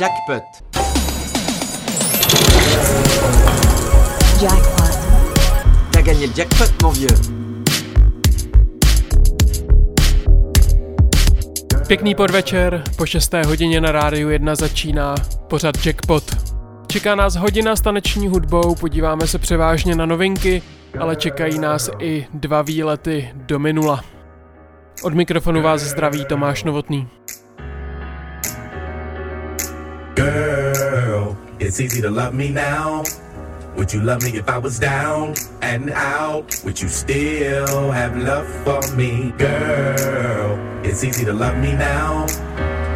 Jackpot. Jackpot. T'as gagné le jackpot, mon vieux. Pěkný podvečer, po 6. hodině na Rádiu 1 začíná pořad Jackpot. Čeká nás hodina s taneční hudbou, podíváme se převážně na novinky, ale čekají nás i 2 výlety do minula. Od mikrofonu vás zdraví Tomáš Novotný. Girl, it's easy to love me now. Would you love me if I was down and out? Would you still have love for me? Girl, it's easy to love me now.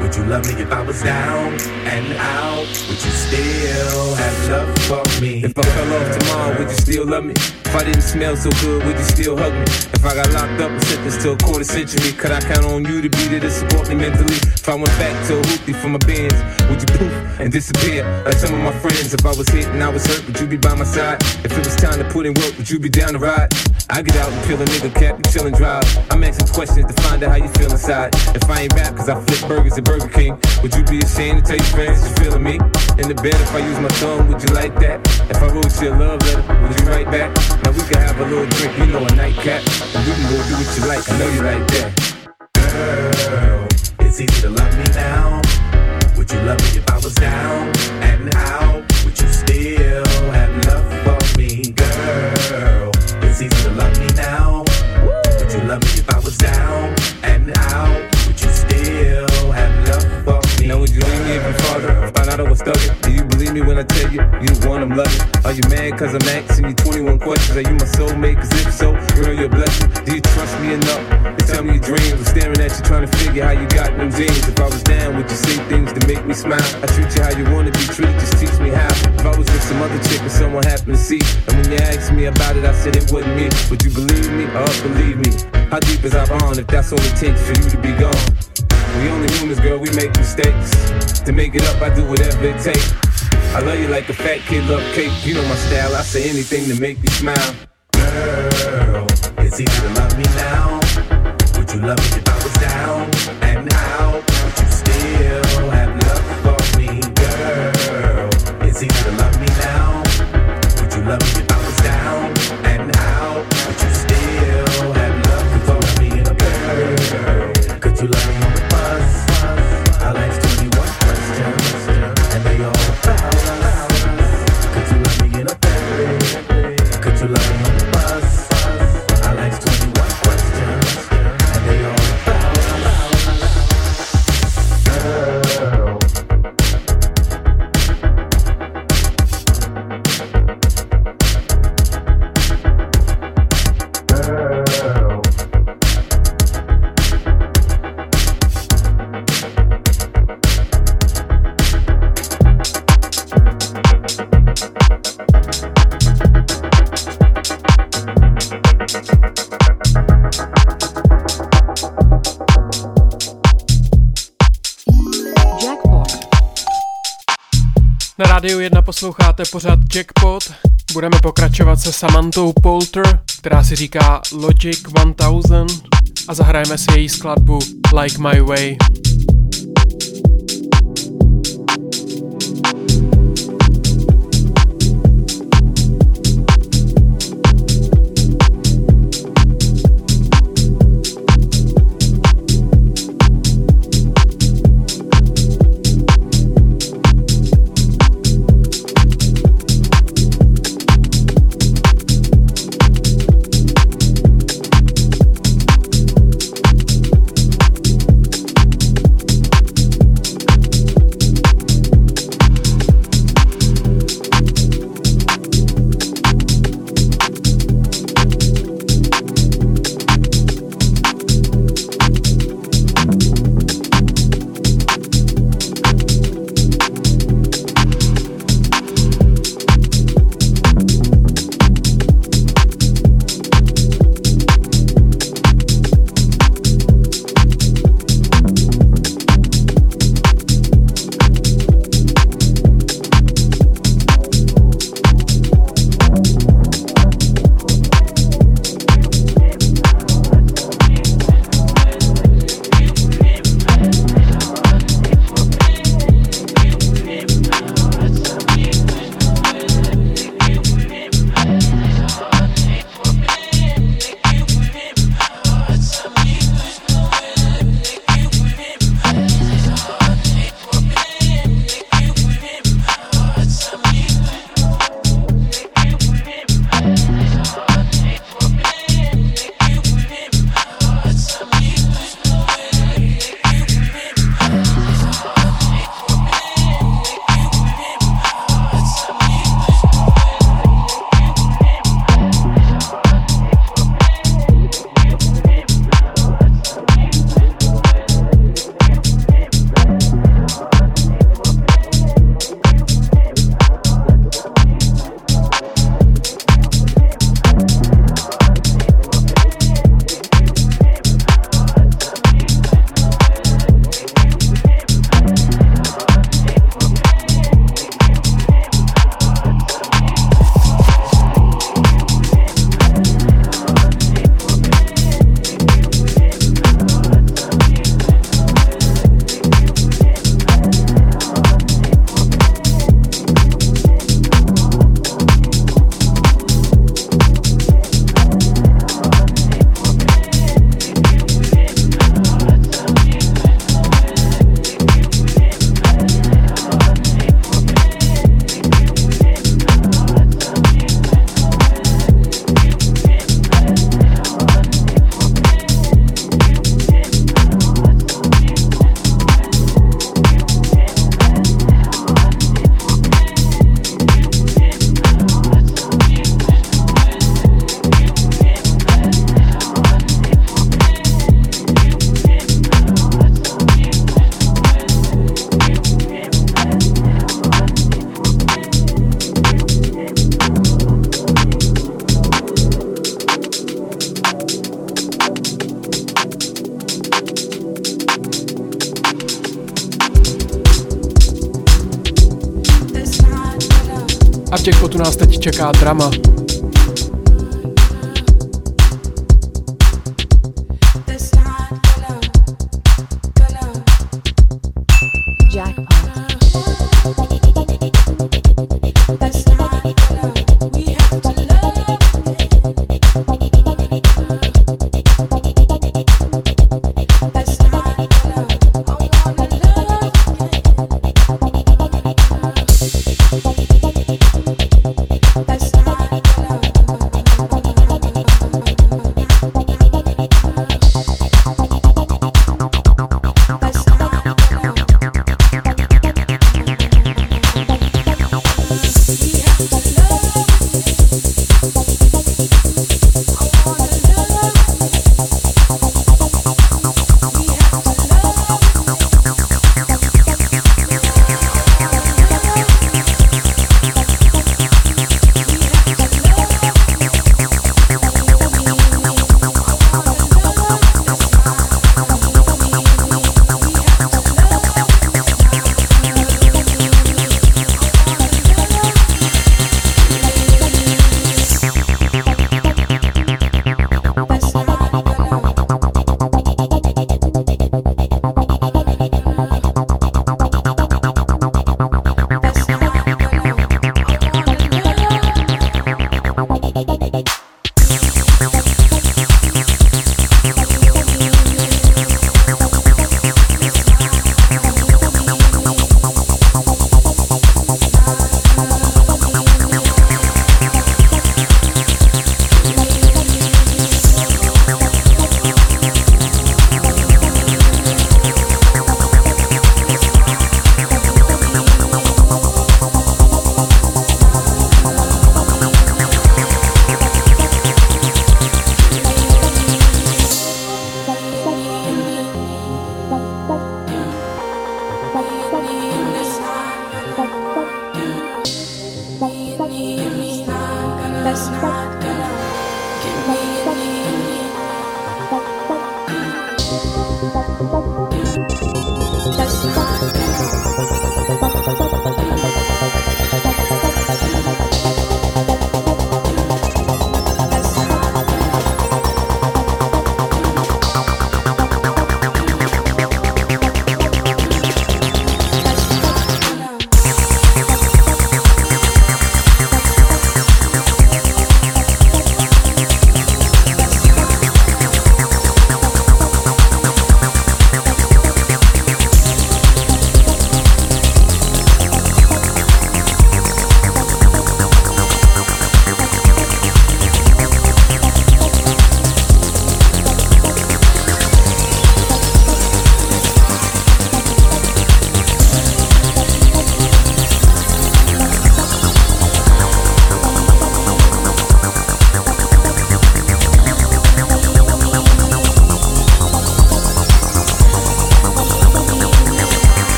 Would you love me if I was down and out? Would you still have love for me? If I fell off tomorrow, would you still love me? If I didn't smell so good, would you still hug me? If I got locked up and sentenced to a quarter century, could I count on you to be there to support me mentally? If I went back to a hoopty for my bands, would you poof and disappear like some of my friends? If I was hit and I was hurt, would you be by my side? If it was time to put in work, would you be down to ride? I get out and peel a nigga cap and chill and drive. I'm asking questions to find out how you feel inside. If I ain't rap cause I flip burgers at Burger King, would you be ashamed to tell your friends you're feeling me? In the bed if I use my thumb, would you like that? If I wrote your love letter, would you write back? Now we can have a little drink, you know, a nightcap. And you can go do what you like, I know you like that. Girl, it's easy to love me now. Would you love me if I was down and out? Would you still have love for me? Girl, it's easy to love me now. Would you love me if I was down and out? Would you still have love for me? Now would you leave me if you farther? Find out I was thugging. Do you believe me when I tell you? You the one I'm loving. Are you mad cause I'm asking you 21 questions? Are you my soulmate? Cause if so, girl, you're a blessing. Do you trust me enough to tell me your dreams? I'm staring at you trying to figure how you got them jeans. If I was down, would you say things to make me smile? I treat you how you wanna be treated, just teach me how. If I was with some other chick and someone happened to see, and when you asked me about it, I said it wasn't me. Would you believe me or believe me? How deep is our bond if that's all it takes for you to be gone? We only humans, girl, we make mistakes. To make it up, I do whatever it takes. I love you like a fat kid love cake. You know my style, I say anything to make you smile. Girl, it's easy to love me now. Would you love me if I was down and out? Would you still have love for me? Girl, it's easy to love me now. Would you love me if I was down and out? Would you still have love for me? Girl, could you love me? Na Rádiu 1 posloucháte pořad Jackpot. Budeme pokračovat se Samantou Poulter, která si říká Logic 1000, a zahrajeme si její skladbu Like My Way. a v těch potu nás teď čeká drama.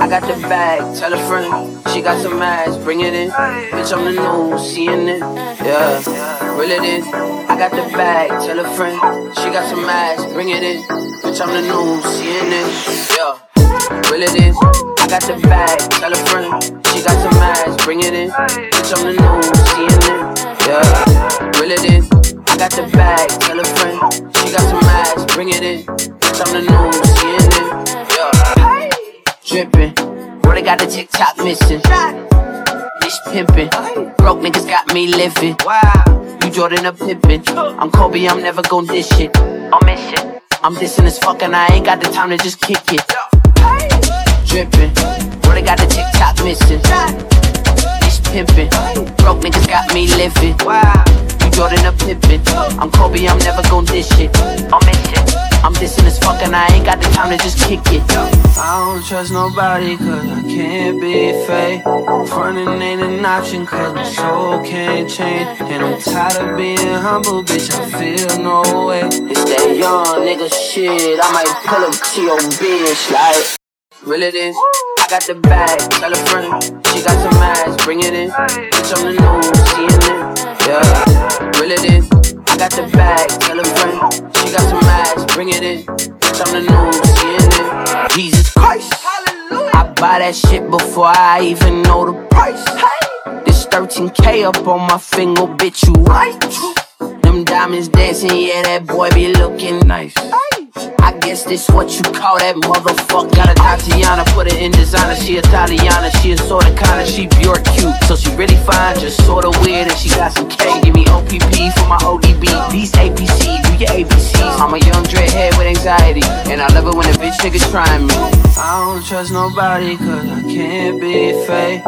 I got the bag, tell a friend, she got some ass, bring it in. Bitch, I'm the new CNN, yeah, reel it in. I got the bag, tell a friend, she got some ass, bring it in. Bitch, I'm the new CNN, yeah, reel it in. I got the bag, tell a friend, she got some ass, bring it in. Bitch, I'm the new CNN, yeah, reel it in. I got the bag, tell a friend, she got some ass, bring it in. Bitch, I'm the new CNN, yeah. Drippin', bro, they got a TikTok missing. Bitch pimpin', broke niggas got me living. Wow, you Jordan or Pippin'. I'm Kobe, I'm never gon' dish it. I'm missing, I'm dissing as fuck and I ain't got the time to just kick it. Drippin', bro, they got a TikTok missing. Bitch pimpin', broke niggas got me living. Wow, you Jordan or Pippin'. I'm Kobe, I'm never gon' dish it. I'm missing. I'm dissing as fuck and I ain't got the time to just kick it. I don't trust nobody cause I can't be fake. Frontin' ain't an option cause my soul can't change. And I'm tired of being humble, bitch, I feel no way. It's that young nigga shit, I might pull up to your bitch like. Reel it in, I got the bag, tell a friend, she got some ass, bring it in. Bitch, I'm the new CNN, yeah, reel it in. I got the bag, tell a friend, she got some ass, bring it in. Bitch, I'm the new CNN. Jesus Christ, hallelujah. I buy that shit before I even know the price. Hey. This 13K up on my finger, bitch, you right? Them diamonds dancing, yeah, that boy be looking nice. Hey. I guess this what you call that motherfucker. Got a Tatiana, put it in designer. She Italiana, she a sorta kinda. She pure cute, so she really fine, just sorta weird. And she got some K, give me OPP for my ODB. These APCs, do your ABCs. I'm a young dreadhead with anxiety, and I love it when a bitch nigga trying me. I don't trust nobody cause I can't be fake.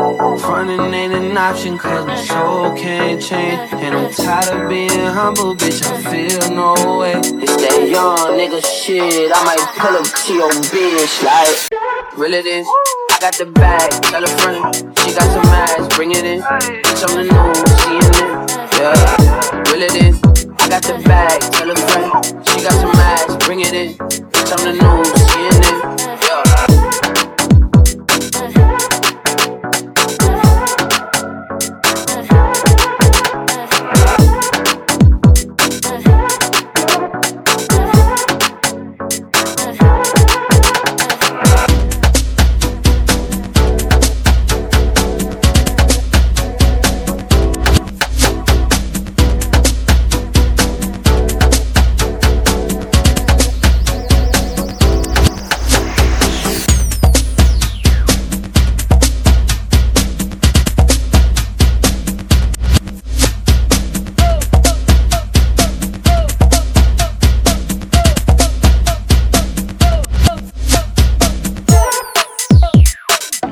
Frontin' ain't an option cause my soul can't change. And I'm tired of being humble, bitch, I feel no way. It's that young nigga shit, I might pull up to your bitch like. Reel it in, I got the bag, tell a friend, she got some ass, bring it in. Bitch, I'm the new CNN. yeah. Reel it in, I got the bag, tell a friend. She got some ass, bring it in. Bitch, I'm the news, CNN, yeah.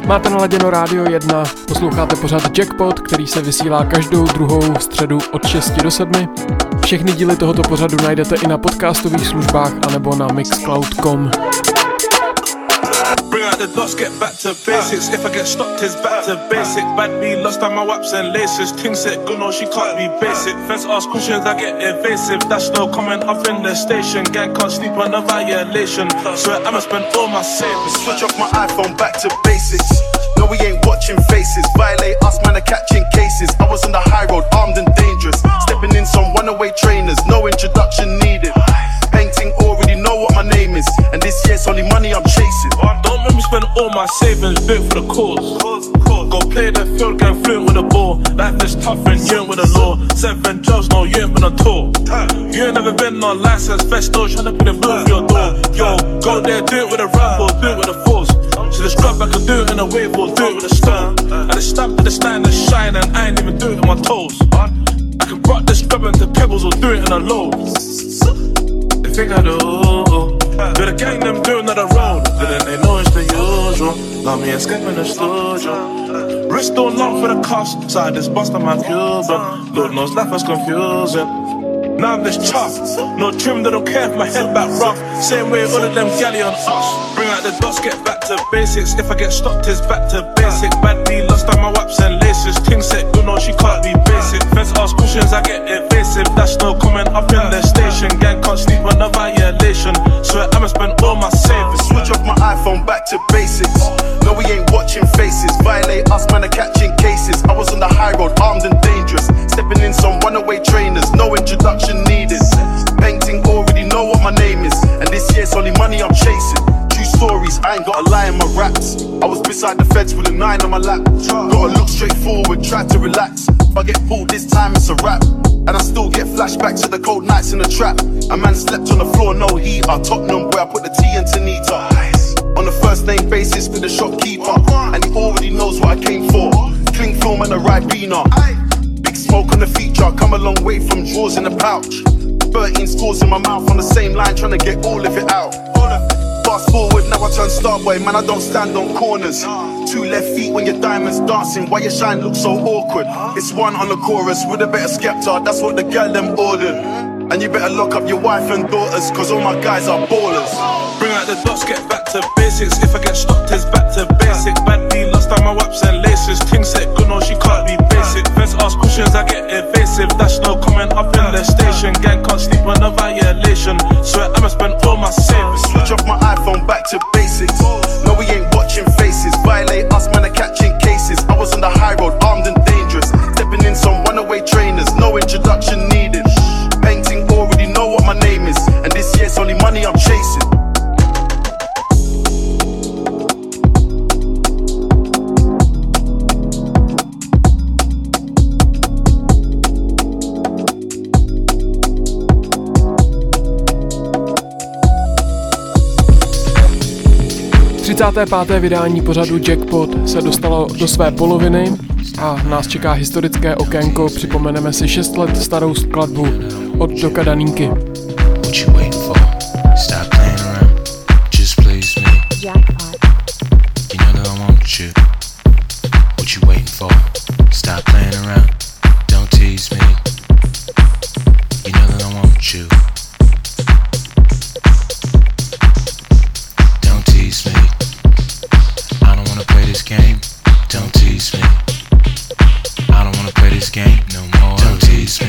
Máte naladěno Rádio 1, posloucháte pořád Jackpot, který se vysílá každou druhou středu od 6 do 7. Všechny díly tohoto pořadu najdete i na podcastových službách anebo na mixcloud.com. Bring out the dots, get back to basics. If I get stopped, it's back to basic. Bad me lost on my waps and laces. Things said good, no, she can't be basic. Fence ask questions, I get evasive. That's no comment, up in the station. Gang can't sleep on a violation. Swear I'ma spend all my savings. Switch off my iPhone, back to basics. No, we ain't watching faces. Violate us, man, are catching cases. I was on the high road, armed and dangerous. Stepping in some runaway trainers, no introduction needed. Painting already know what my name is. And this year's only money I'm chasing. Don't make me spend all my savings, do it for the cause. Go play the field, gang fluent with the ball. Life is tough and you ain't with the law. 7 jobs, no, you ain't been on tour. You ain't never been on license, festo, trying to put the food in your door. Yo, go there, do it with a rifle, do it with a force. So the scrub I can do it in a wave or do it with a stone. And the stamp of the stand is shine and I ain't even do it with my toes. I can rock the scrub into pebbles or do it in a low. Think I do. Do the gang them doing on the road. Didn't they know it's the usual? Now me escaping the studio. Wrist don't long for the cuffs. Side this bust on my Cuban. Lord knows life was confusing. Now I'm this chuff. No trim, they don't care if my head back rough. Same way all of them galley on us. Bring out the dots, get back to basics. If I get stopped, it's back to basic. Bad me lost on my waps and laces. Things said good, no, she can't be basic. Fence ask questions, I get evasive. That's no comment, up in the station. Gang can't sleep on a violation. Swear I'ma spend all my savings. Switch off my iPhone, back to basics. No, we ain't watching faces. Violate us, man, are catching cases. I was on the high road, armed and dangerous. Stepping in some runaway trainers. No introduction needed. Painting already know what my name is. And this year's only money I'm chasing. True stories, I ain't gotta lie in my raps. I was beside the fence with a 9 on my lap. Gotta look straight forward, try to relax. If I get pulled this time it's a wrap. And I still get flashbacks to the cold nights in the trap. A man slept on the floor, no heater. Tottenham where I put the tea in Tanita. On the first name basis with the shopkeeper. And he already knows what I came for. Cling film and a Ribena. Smoke on the feature, come a long way from drawers in the pouch. 13 scores in my mouth on the same line, trying to get all of it out. Fast forward, now I turn star boy, man, I don't stand on corners. 2 left feet when your diamond's dancing, why your shine looks so awkward? It's one on the chorus with a bit of Skepta, that's what the girl them ordered. And you better lock up your wife and daughters, cause all my guys are ballers. Bring out the dots, get back to basics. If I get stopped, it's back to basic. Bad me lost on my waps and laces. Things said good, no, she can't be basic. Fence ask questions, I get evasive. That's no comment, up in the station. Gang can't sleep on a violation. Swear I'ma spend all my savings. Switch off my iPhone, back to basics. No, we ain't watching faces. Violate us, man, are catching cases. I was on the high road, armed and dangerous. Stepping in some runaway trainers. No introduction needed. Painting already know what my name is, and this year's only money I'm chasing. Páté vydání pořadu Jackpot se dostalo do své poloviny a nás čeká historické okénko. Připomeneme si 6 let starou skladbu od Doka Daníky. Game. Don't tease me. I don't wanna play this game no more. Don't tease me.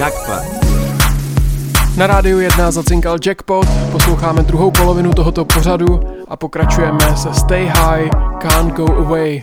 Jackpot. Na Rádiu 1 zacinkal Jackpot, posloucháme druhou polovinu tohoto pořadu a pokračujeme se Stay High, Can't Go Away.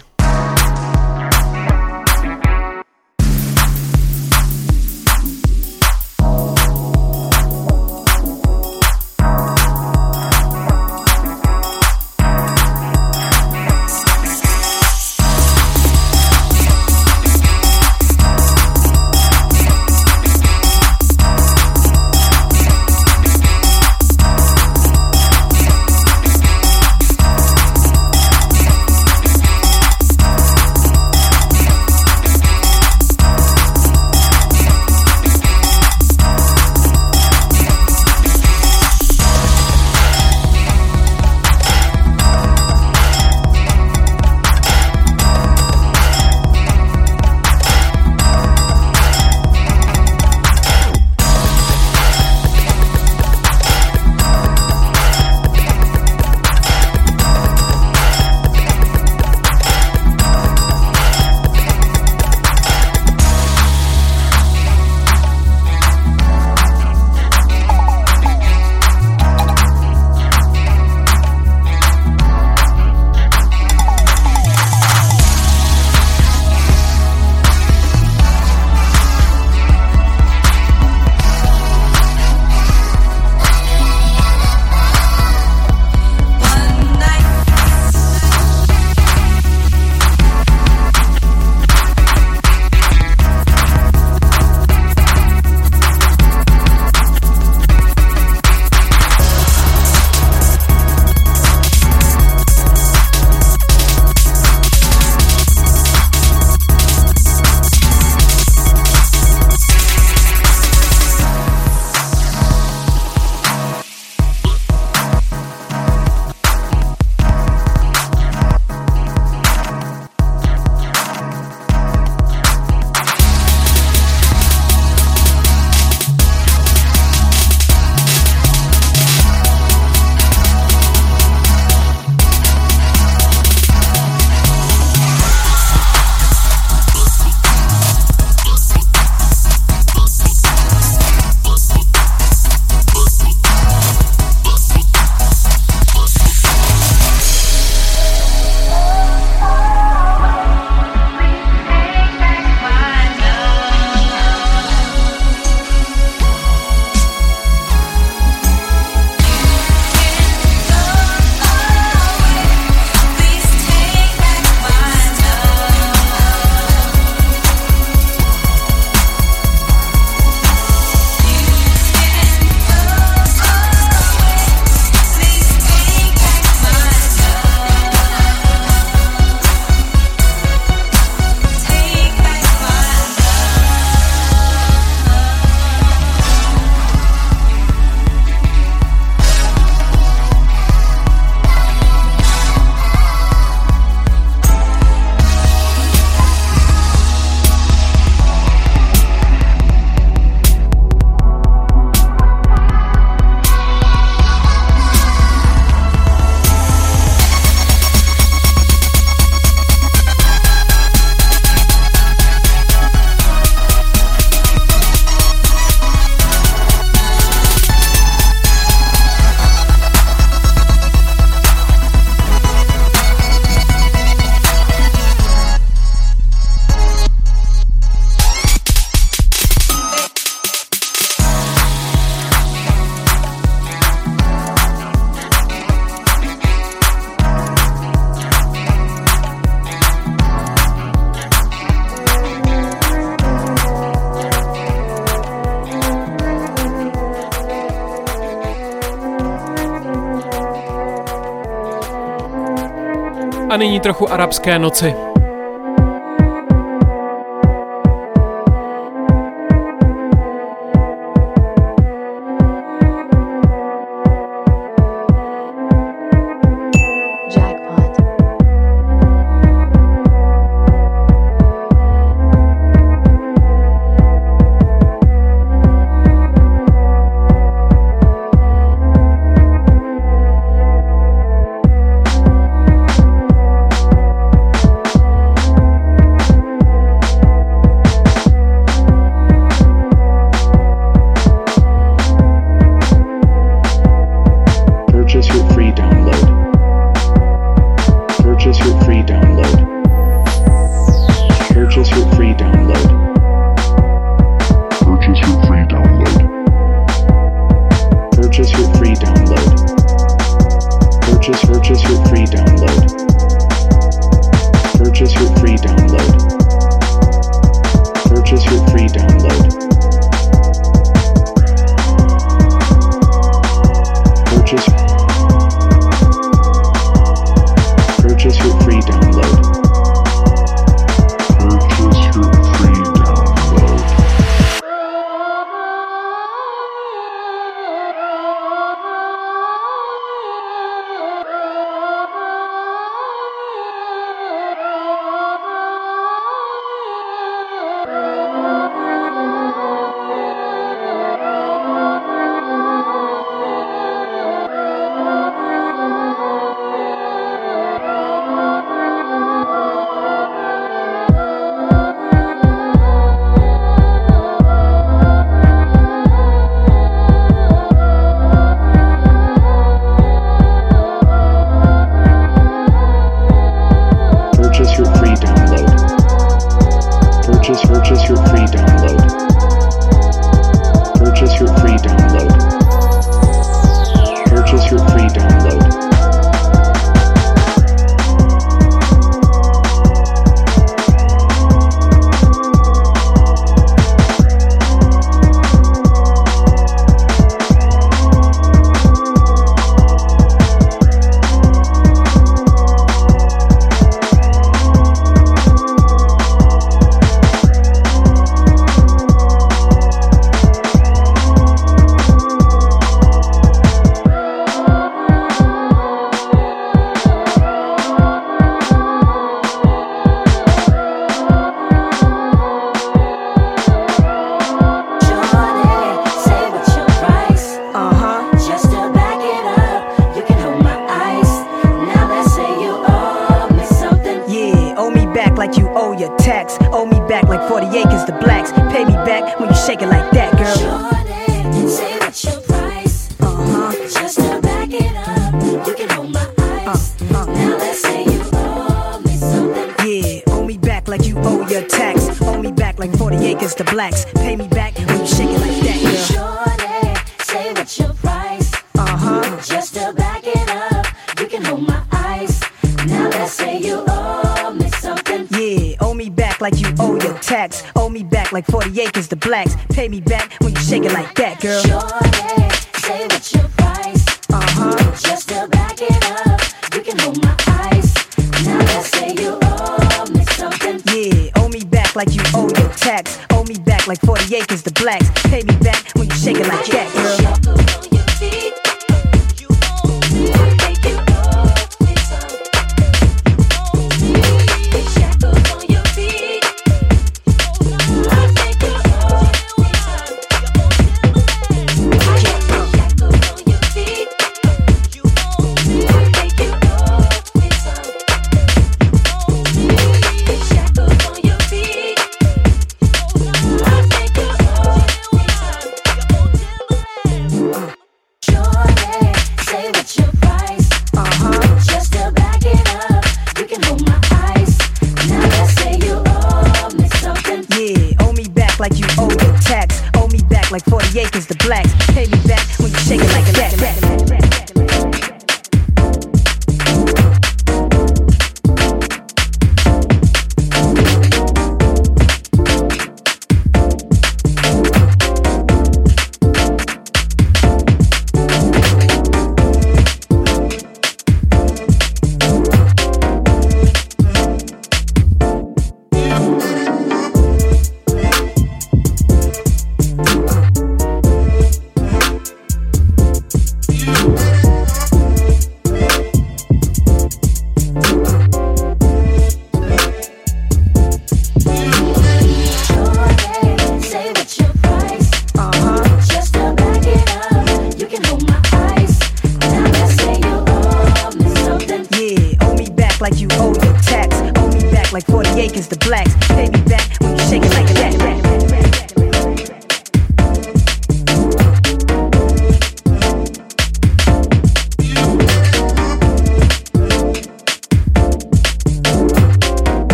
A nyní trochu arabské noci.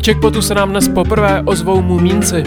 V Checkpotu se nám dnes poprvé ozvou Mumínci.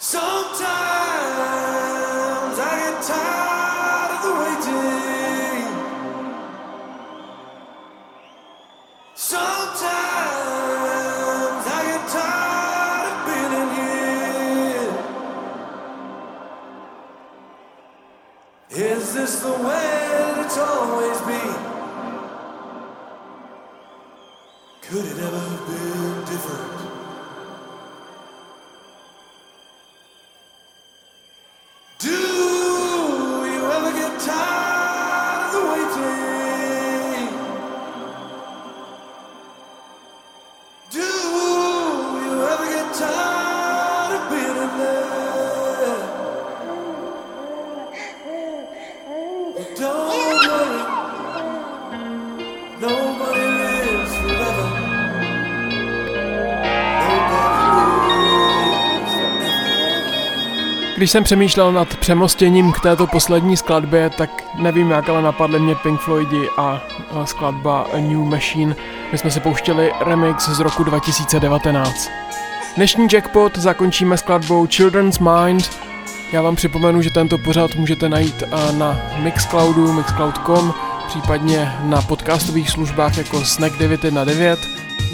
Sometimes I get tired. this the way that it's always been? Could it ever have been different? Do you ever get tired of the waiting? Do you ever get tired of being in there? Don't worry, nobody lives forever. Když jsem přemýšlel nad přemostěním k této poslední skladbě, tak nevím jak, ale napadly mě Pink Floydi a skladba A New Machine. My jsme si pouštěli remix z roku 2019. Dnešní jackpot zakončíme skladbou Children's Mind. Já vám připomenu, že tento pořad můžete najít na Mixcloudu, mixcloud.com, případně na podcastových službách jako Snack 919.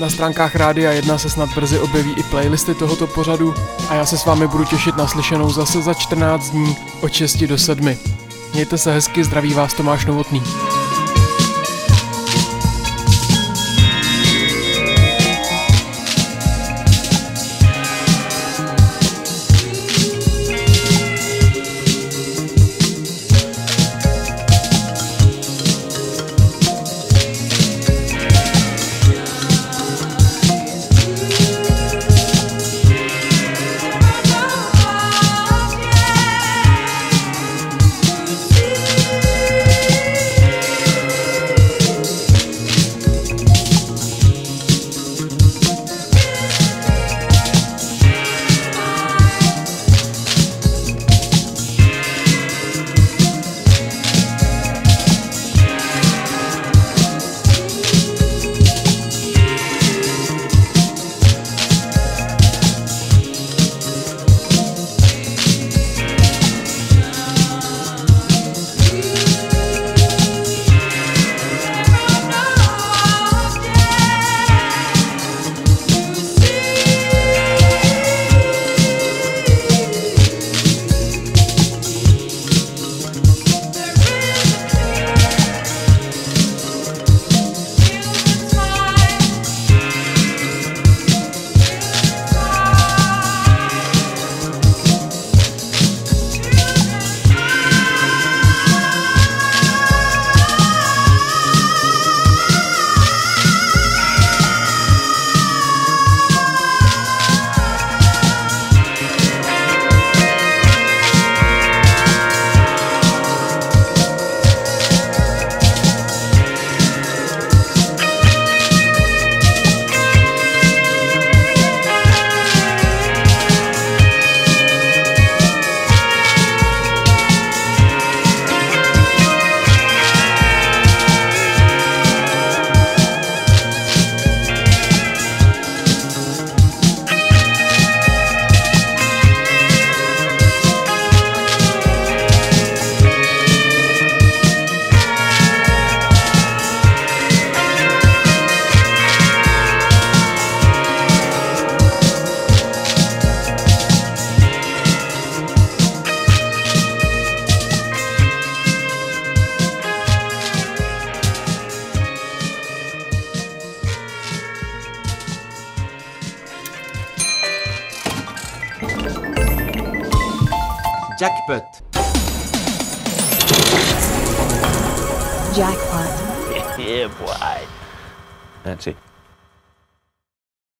Na stránkách Rádia 1 se snad brzy objeví i playlisty tohoto pořadu a já se s vámi budu těšit na slyšenou zase za 14 dní od 6 do 7. Mějte se hezky, zdraví vás Tomáš Novotný. Jackpot. Yeah, boy. That's it.